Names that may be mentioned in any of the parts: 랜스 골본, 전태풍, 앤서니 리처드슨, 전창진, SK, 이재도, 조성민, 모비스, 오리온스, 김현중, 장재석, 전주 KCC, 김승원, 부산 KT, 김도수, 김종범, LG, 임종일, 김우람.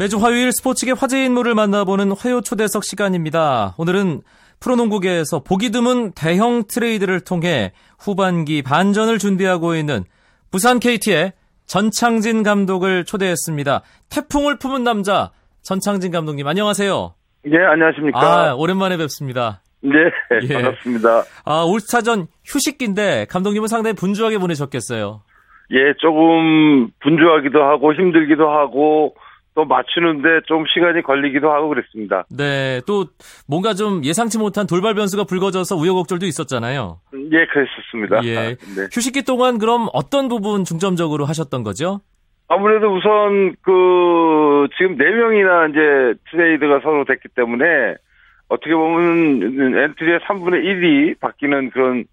매주 화요일 스포츠계 화제 인물을 만나보는 화요 초대석 시간입니다. 오늘은 프로농구계에서 보기 드문 대형 트레이드를 통해 후반기 반전을 준비하고 있는 부산 KT의 전창진 감독을 초대했습니다. 태풍을 품은 남자 전창진 감독님 안녕하세요. 예, 안녕하십니까. 오랜만에 뵙습니다. 네, 예. 반갑습니다. 올스타전 휴식기인데 감독님은 상당히 분주하게 보내셨겠어요. 예, 조금 분주하기도 하고 힘들기도 하고 또 맞추는데 좀 시간이 걸리기도 하고 그랬습니다. 네, 또 뭔가 좀 예상치 못한 돌발 변수가 불거져서 우여곡절도 있었잖아요. 예, 그랬었습니다. 예. 네. 휴식기 동안 그럼 어떤 부분 중점적으로 하셨던 거죠? 아무래도 우선 지금 4명이나 이제 트레이드가 선호됐기 때문에 어떻게 보면 엔트리의 3분의 1이 바뀌는 그런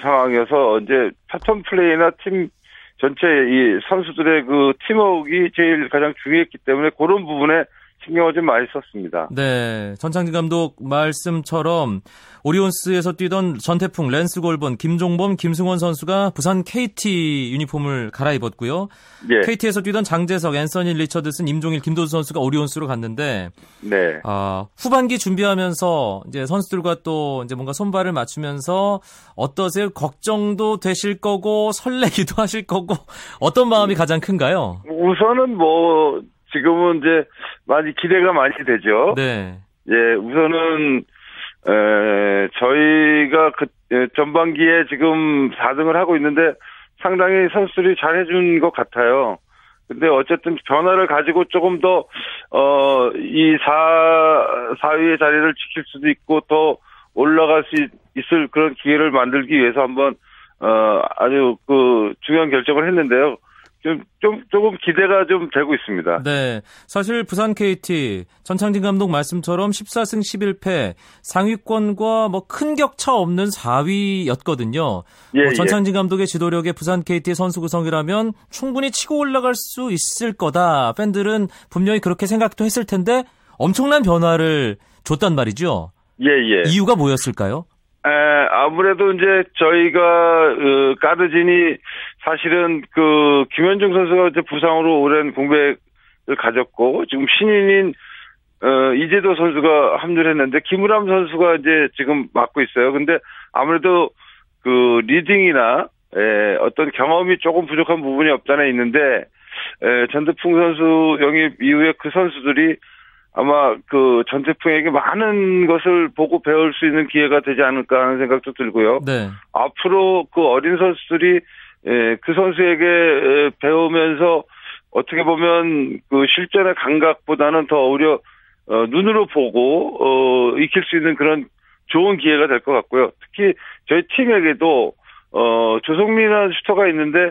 상황이어서 이제 패턴 플레이나 팀 전체 이 선수들의 그 팀워크가 제일 가장 중요했기 때문에 그런 부분에 신경을 좀 많이 썼습니다. 네, 전창진 감독 말씀처럼 오리온스에서 뛰던 전태풍, 랜스 골본, 김종범, 김승원 선수가 부산 KT 유니폼을 갈아입었고요. 네. KT에서 뛰던 장재석, 앤서니 리처드슨, 임종일, 김도수 선수가 오리온스로 갔는데, 네. 후반기 준비하면서 이제 선수들과 또 이제 뭔가 손발을 맞추면서 어떠세요? 걱정도 되실 거고 설레기도 하실 거고 어떤 마음이 가장 큰가요? 우선은 지금은 이제 많이 기대가 많이 되죠. 네. 예, 우선은 저희가 전반기에 지금 4등을 하고 있는데 상당히 선수들이 잘해준 것 같아요. 근데 어쨌든 변화를 가지고 조금 더 이 4위의 자리를 지킬 수도 있고 더 올라갈 수 있을 그런 기회를 만들기 위해서 한번 아주 중요한 결정을 했는데요. 조금 기대가 좀 되고 있습니다. 네. 사실 부산 KT 전창진 감독 말씀처럼 14승 11패 상위권과 큰 격차 없는 4위였거든요. 예, 전창진 감독의 지도력에 부산 KT의 선수 구성이라면 충분히 치고 올라갈 수 있을 거다. 팬들은 분명히 그렇게 생각도 했을 텐데 엄청난 변화를 줬단 말이죠. 예, 예. 이유가 뭐였을까요? 아무래도 이제 저희가 까르진이 사실은 김현중 선수가 이제 부상으로 오랜 공백을 가졌고 지금 신인인 이재도 선수가 합류를 했는데 김우람 선수가 이제 지금 맡고 있어요. 근데 아무래도 리딩이나 어떤 경험이 조금 부족한 부분이 없잖아 있는데 전태풍 선수 영입 이후에 그 선수들이 아마 전태풍에게 많은 것을 보고 배울 수 있는 기회가 되지 않을까 하는 생각도 들고요. 네. 앞으로 어린 선수들이 그 선수에게 배우면서 어떻게 보면 실전의 감각보다는 더 오히려 눈으로 보고 익힐 수 있는 그런 좋은 기회가 될 것 같고요. 특히 저희 팀에게도 조성민이라는 슈터가 있는데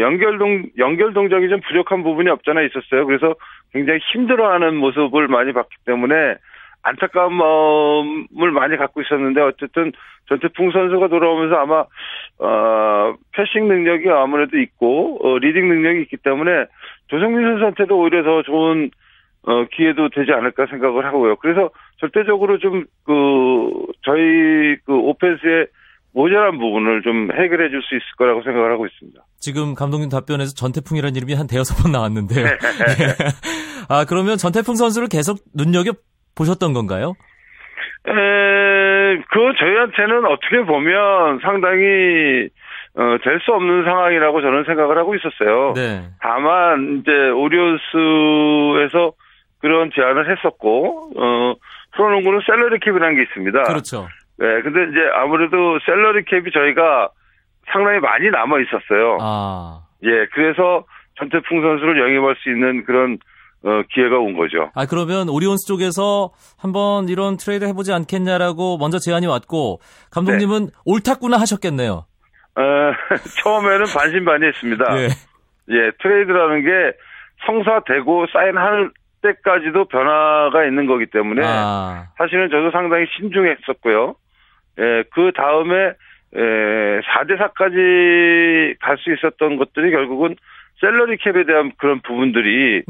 연결 동작이 좀 부족한 부분이 없잖아 있었어요. 그래서 굉장히 힘들어하는 모습을 많이 봤기 때문에 안타까운 마음을 많이 갖고 있었는데 어쨌든 전태풍 선수가 돌아오면서 아마 패싱 능력이 아무래도 있고 리딩 능력이 있기 때문에 조성민 선수한테도 오히려 더 좋은 기회도 되지 않을까 생각을 하고요. 그래서 절대적으로 좀 저희 오펜스의 모자란 부분을 좀 해결해 줄 수 있을 거라고 생각을 하고 있습니다. 지금 감독님 답변에서 전태풍이라는 이름이 한 5-6번 나왔는데요. 예. 그러면 전태풍 선수를 계속 눈여겨보셨던 건가요? 저희한테는 어떻게 보면 상당히 될 수 없는 상황이라고 저는 생각을 하고 있었어요. 네. 다만 이제 오리온스에서 그런 제안을 했었고 프로농구는 셀러리 캡이라는 게 있습니다. 그렇죠. 네, 근데 이제 아무래도 셀러리 캡이 저희가 상당히 많이 남아 있었어요. 예, 그래서 전태풍 선수를 영입할 수 있는 그런 기회가 온 거죠. 그러면 오리온스 쪽에서 한번 이런 트레이드 해보지 않겠냐라고 먼저 제안이 왔고 감독님은 네. 옳았구나 하셨겠네요. 처음에는 반신반의했습니다. 예. 예, 트레이드라는 게 성사되고 사인하는 때까지도 변화가 있는 거기 때문에 사실은 저도 상당히 신중했었고요. 예, 그 다음에 4대4까지 갈 수 있었던 것들이 결국은 셀러리 캡에 대한 그런 부분들이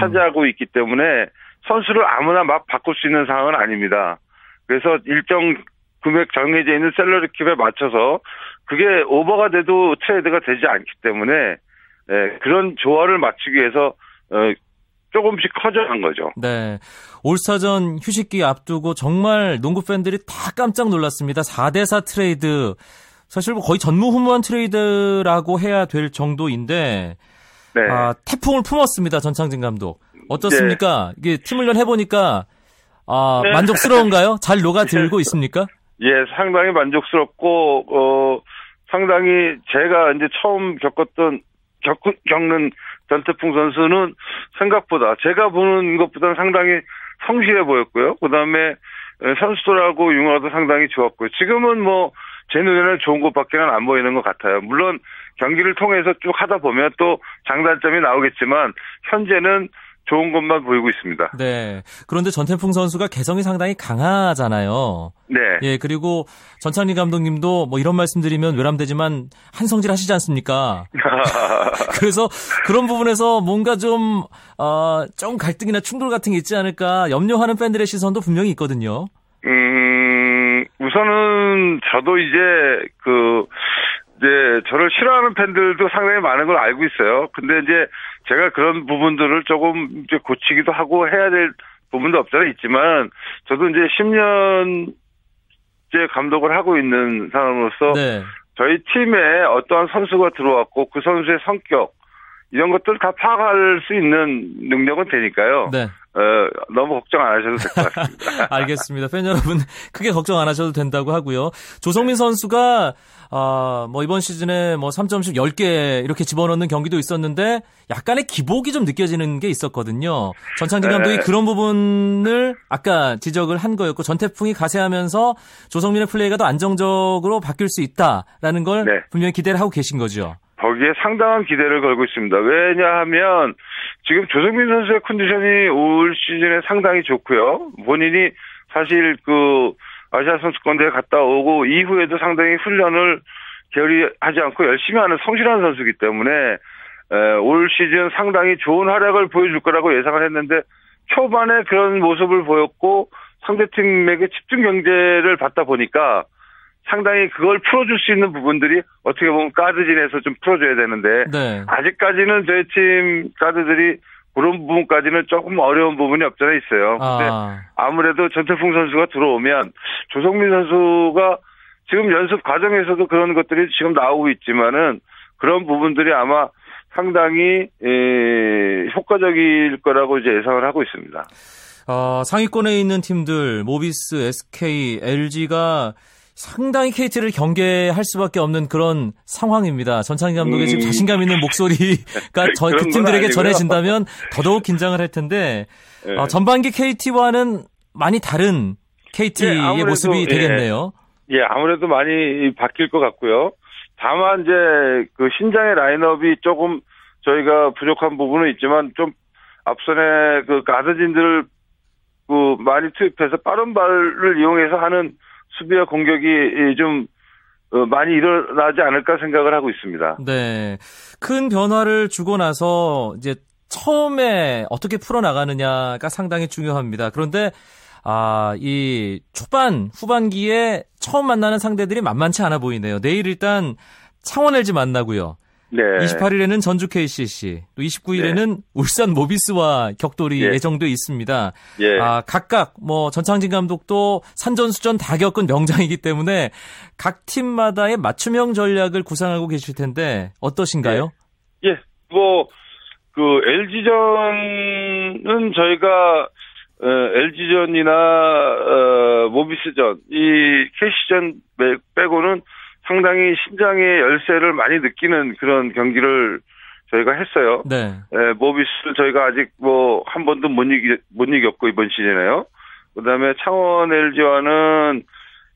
차지하고 있기 때문에 선수를 아무나 막 바꿀 수 있는 상황은 아닙니다. 그래서 일정 금액 정해져 있는 셀러리 캡에 맞춰서 그게 오버가 돼도 트레이드가 되지 않기 때문에 그런 조화를 맞추기 위해서 조금씩 커져간 거죠. 네, 올스타전 휴식기 앞두고 정말 농구 팬들이 다 깜짝 놀랐습니다. 4대4 트레이드, 사실 거의 전무후무한 트레이드라고 해야 될 정도인데, 네. 아, 태풍을 품었습니다, 전창진 감독. 어떻습니까? 네. 이게 팀 훈련 해보니까 아, 네. 만족스러운가요? 잘 녹아들고 있습니까? 예, 상당히 만족스럽고 상당히 제가 이제 처음 겪는 전태풍 선수는 생각보다 제가 보는 것보다는 상당히 성실해 보였고요. 그다음에 선수들하고 융화도 상당히 좋았고요. 지금은 뭐 제 눈에는 좋은 것밖에는 안 보이는 것 같아요. 물론 경기를 통해서 쭉 하다 보면 또 장단점이 나오겠지만 현재는 좋은 것만 보이고 있습니다. 네. 그런데 전태풍 선수가 개성이 상당히 강하잖아요. 네. 예, 그리고 전창진 감독님도 뭐 이런 말씀드리면 외람되지만 한성질 하시지 않습니까? 그래서 그런 부분에서 뭔가 좀 갈등이나 충돌 같은 게 있지 않을까 염려하는 팬들의 시선도 분명히 있거든요. 우선은 저도 이제 저를 싫어하는 팬들도 상당히 많은 걸 알고 있어요. 근데 이제 제가 그런 부분들을 조금 이제 고치기도 하고 해야 될 부분도 없잖아 있지만 저도 이제 10년째 감독을 하고 있는 사람으로서 네. 저희 팀에 어떠한 선수가 들어왔고 그 선수의 성격 이런 것들 다 파악할 수 있는 능력은 되니까요. 네. 너무 걱정 안 하셔도 될 것 같습니다. 알겠습니다. 팬 여러분 크게 걱정 안 하셔도 된다고 하고요. 조성민 선수가 뭐 이번 시즌에 뭐 3점씩 10개 이렇게 집어넣는 경기도 있었는데 약간의 기복이 좀 느껴지는 게 있었거든요. 전창진 감독이 그런 부분을 아까 지적을 한 거였고 전태풍이 가세하면서 조성민의 플레이가 더 안정적으로 바뀔 수 있다라는 걸 네. 분명히 기대를 하고 계신 거죠. 거기에 상당한 기대를 걸고 있습니다. 왜냐하면 지금 조성민 선수의 컨디션이 올 시즌에 상당히 좋고요. 본인이 사실 그 아시아 선수권대회 갔다 오고 이후에도 상당히 훈련을 게을리하지 않고 열심히 하는 성실한 선수이기 때문에 올 시즌 상당히 좋은 활약을 보여줄 거라고 예상을 했는데 초반에 그런 모습을 보였고 상대팀에게 집중 경제를 받다 보니까 상당히 그걸 풀어줄 수 있는 부분들이 어떻게 보면 가드진에서 좀 풀어줘야 되는데 네. 아직까지는 저희 팀 가드들이 그런 부분까지는 조금 어려운 부분이 없잖아 있어요. 근데 아무래도 전태풍 선수가 들어오면 조성민 선수가 지금 연습 과정에서도 그런 것들이 지금 나오고 있지만은 그런 부분들이 아마 상당히 효과적일 거라고 이제 예상을 하고 있습니다. 상위권에 있는 팀들 모비스, SK, LG가 상당히 KT를 경계할 수밖에 없는 그런 상황입니다. 전창진 감독의 지금 자신감 있는 목소리가 그 팀들에게 전해진다면 더더욱 긴장을 할 텐데 네. 전반기 KT와는 많이 다른 KT의 예, 아무래도, 모습이 되겠네요. 예, 아무래도 많이 바뀔 것 같고요. 다만 이제 그 신장의 라인업이 조금 저희가 부족한 부분은 있지만 좀 앞선에 그 가드진들을 그 많이 투입해서 빠른 발을 이용해서 하는 수비와 공격이 좀 많이 일어나지 않을까 생각을 하고 있습니다. 네, 큰 변화를 주고 나서 이제 처음에 어떻게 풀어나가느냐가 상당히 중요합니다. 그런데 이 초반 후반기에 처음 만나는 상대들이 만만치 않아 보이네요. 내일 일단 창원 LG 만나고요. 네. 28일에는 전주 KCC, 또 29일에는 네. 울산 모비스와 격돌이 예. 예정돼 있습니다. 예. 각각 뭐 전창진 감독도 산전수전 다 겪은 명장이기 때문에 각 팀마다의 맞춤형 전략을 구상하고 계실 텐데 어떠신가요? 예, 예. 뭐 그 LG전은 저희가 LG전이나 모비스전, 이 KC전 빼고는 상당히 신장의 열세를 많이 느끼는 그런 경기를 저희가 했어요. 네. 모비스를 저희가 아직 뭐 한 번도 못 이겼고 이번 시즌에요. 그다음에 창원 LG와는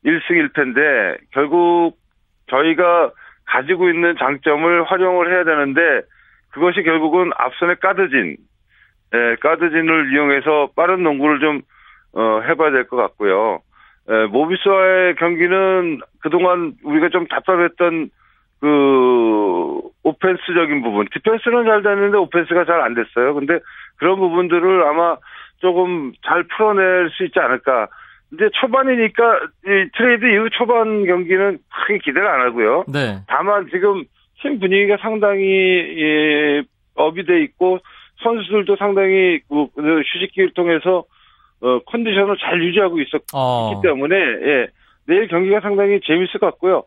1승 1패인데 결국 저희가 가지고 있는 장점을 활용을 해야 되는데 그것이 결국은 앞선의 가드진을 이용해서 빠른 농구를 좀 해봐야 될 것 같고요. 모비스와의 경기는 그동안 우리가 좀 답답했던 그 오펜스적인 부분, 디펜스는 잘 됐는데 오펜스가 잘 안 됐어요. 근데 그런 부분들을 아마 조금 잘 풀어낼 수 있지 않을까. 이제 초반이니까 이 트레이드 이후 초반 경기는 크게 기대를 안 하고요. 네. 다만 지금 팀 분위기가 상당히 업이 돼 있고 선수들도 상당히 휴식기를 통해서 컨디션을 잘 유지하고 있었기 때문에 예, 내일 경기가 상당히 재밌을 것 같고요.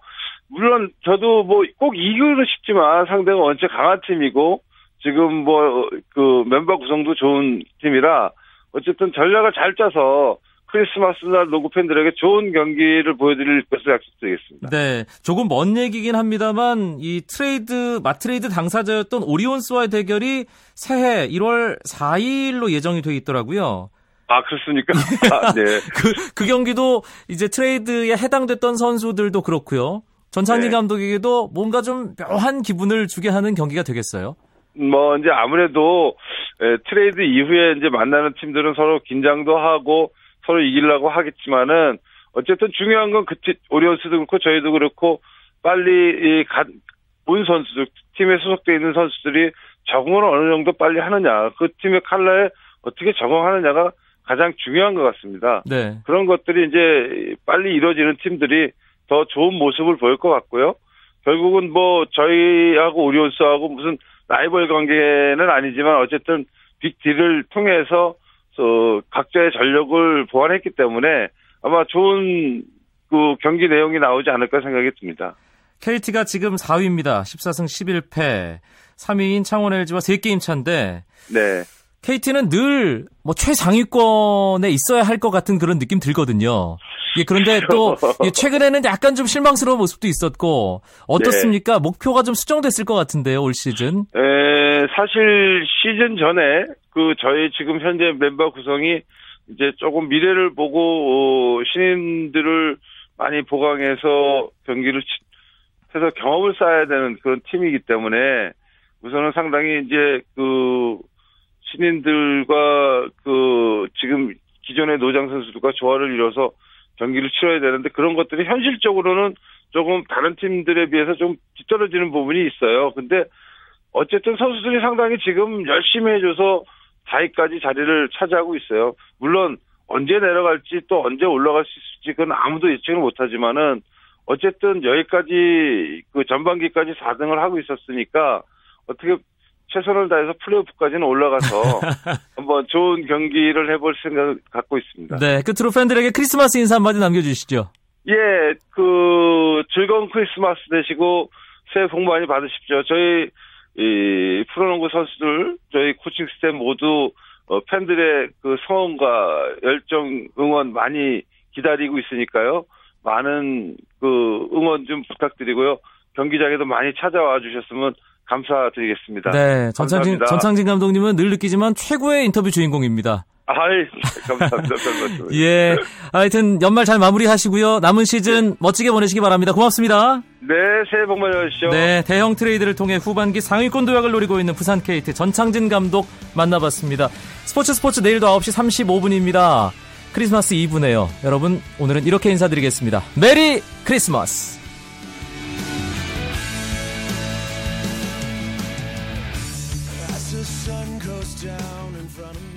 물론 저도 뭐 꼭 이기고는 싶지만 상대가 원체 강한 팀이고 지금 뭐 그 멤버 구성도 좋은 팀이라 어쨌든 전략을 잘 짜서 크리스마스 날 농구 팬들에게 좋은 경기를 보여드릴 것을 약속드리겠습니다. 네, 조금 먼 얘기긴 합니다만 이 마트레이드 당사자였던 오리온스와의 대결이 새해 1월 4일로 예정이 돼 있더라고요. 아, 그렇습니까? 아, 네. 그 경기도 이제 트레이드에 해당됐던 선수들도 그렇고요. 전창진 네. 감독에게도 뭔가 좀 묘한 기분을 주게 하는 경기가 되겠어요. 뭐 이제 아무래도 트레이드 이후에 이제 만나는 팀들은 서로 긴장도 하고 서로 이기려고 하겠지만은 어쨌든 중요한 건 오리온스도 그렇고 저희도 그렇고 빨리 본 선수들 팀에 소속돼 있는 선수들이 적응을 어느 정도 빨리 하느냐 그 팀의 컬러에 어떻게 적응하느냐가 가장 중요한 것 같습니다. 네. 그런 것들이 이제 빨리 이루어지는 팀들이 더 좋은 모습을 보일 것 같고요. 결국은 뭐 저희하고 오리온스하고 무슨 라이벌 관계는 아니지만 어쨌든 빅딜을 통해서 각자의 전력을 보완했기 때문에 아마 좋은 그 경기 내용이 나오지 않을까 생각이 듭니다. KT가 지금 4위입니다. 14승 11패. 3위인 창원 LG와 3게임 차인데 네. KT는 늘 뭐 최상위권에 있어야 할 것 같은 그런 느낌 들거든요. 예, 그런데 또 최근에는 약간 좀 실망스러운 모습도 있었고 어떻습니까? 네. 목표가 좀 수정됐을 것 같은데요, 올 시즌. 사실 시즌 전에 저희 지금 현재 멤버 구성이 이제 조금 미래를 보고 신인들을 많이 보강해서 경기를 해서 경험을 쌓아야 되는 그런 팀이기 때문에 우선은 상당히 이제 신인들과 지금 기존의 노장 선수들과 조화를 이뤄서 경기를 치러야 되는데 그런 것들이 현실적으로는 조금 다른 팀들에 비해서 좀 뒤떨어지는 부분이 있어요. 근데 어쨌든 선수들이 상당히 지금 열심히 해줘서 4위까지 자리를 차지하고 있어요. 물론 언제 내려갈지 또 언제 올라갈 수 있을지 그건 아무도 예측을 못하지만은 어쨌든 여기까지 전반기까지 4등을 하고 있었으니까 어떻게 최선을 다해서 플레이오프까지는 올라가서 한번 좋은 경기를 해볼 생각을 갖고 있습니다. 네, 끝으로 팬들에게 크리스마스 인사 한마디 남겨주시죠. 예, 즐거운 크리스마스 되시고 새해 복 많이 받으십시오. 저희 프로농구 선수들, 저희 코칭 스텝 모두 팬들의 성원과 열정, 응원 많이 기다리고 있으니까요. 많은 응원 좀 부탁드리고요. 경기장에도 많이 찾아와 주셨으면 감사드리겠습니다. 네, 전창진 감독님은 늘 느끼지만 최고의 인터뷰 주인공입니다. 아이, 감사합니다. 예, 하여튼 연말 잘 마무리하시고요. 남은 시즌 멋지게 보내시기 바랍니다. 고맙습니다. 네, 새해 복 많이 받으십시오. 네, 대형 트레이드를 통해 후반기 상위권 도약을 노리고 있는 부산 KT 전창진 감독 만나봤습니다. 스포츠 내일도 9시 35분입니다. 크리스마스 이브네요. 여러분, 오늘은 이렇게 인사드리겠습니다. 메리 크리스마스. Sun goes down in front of me.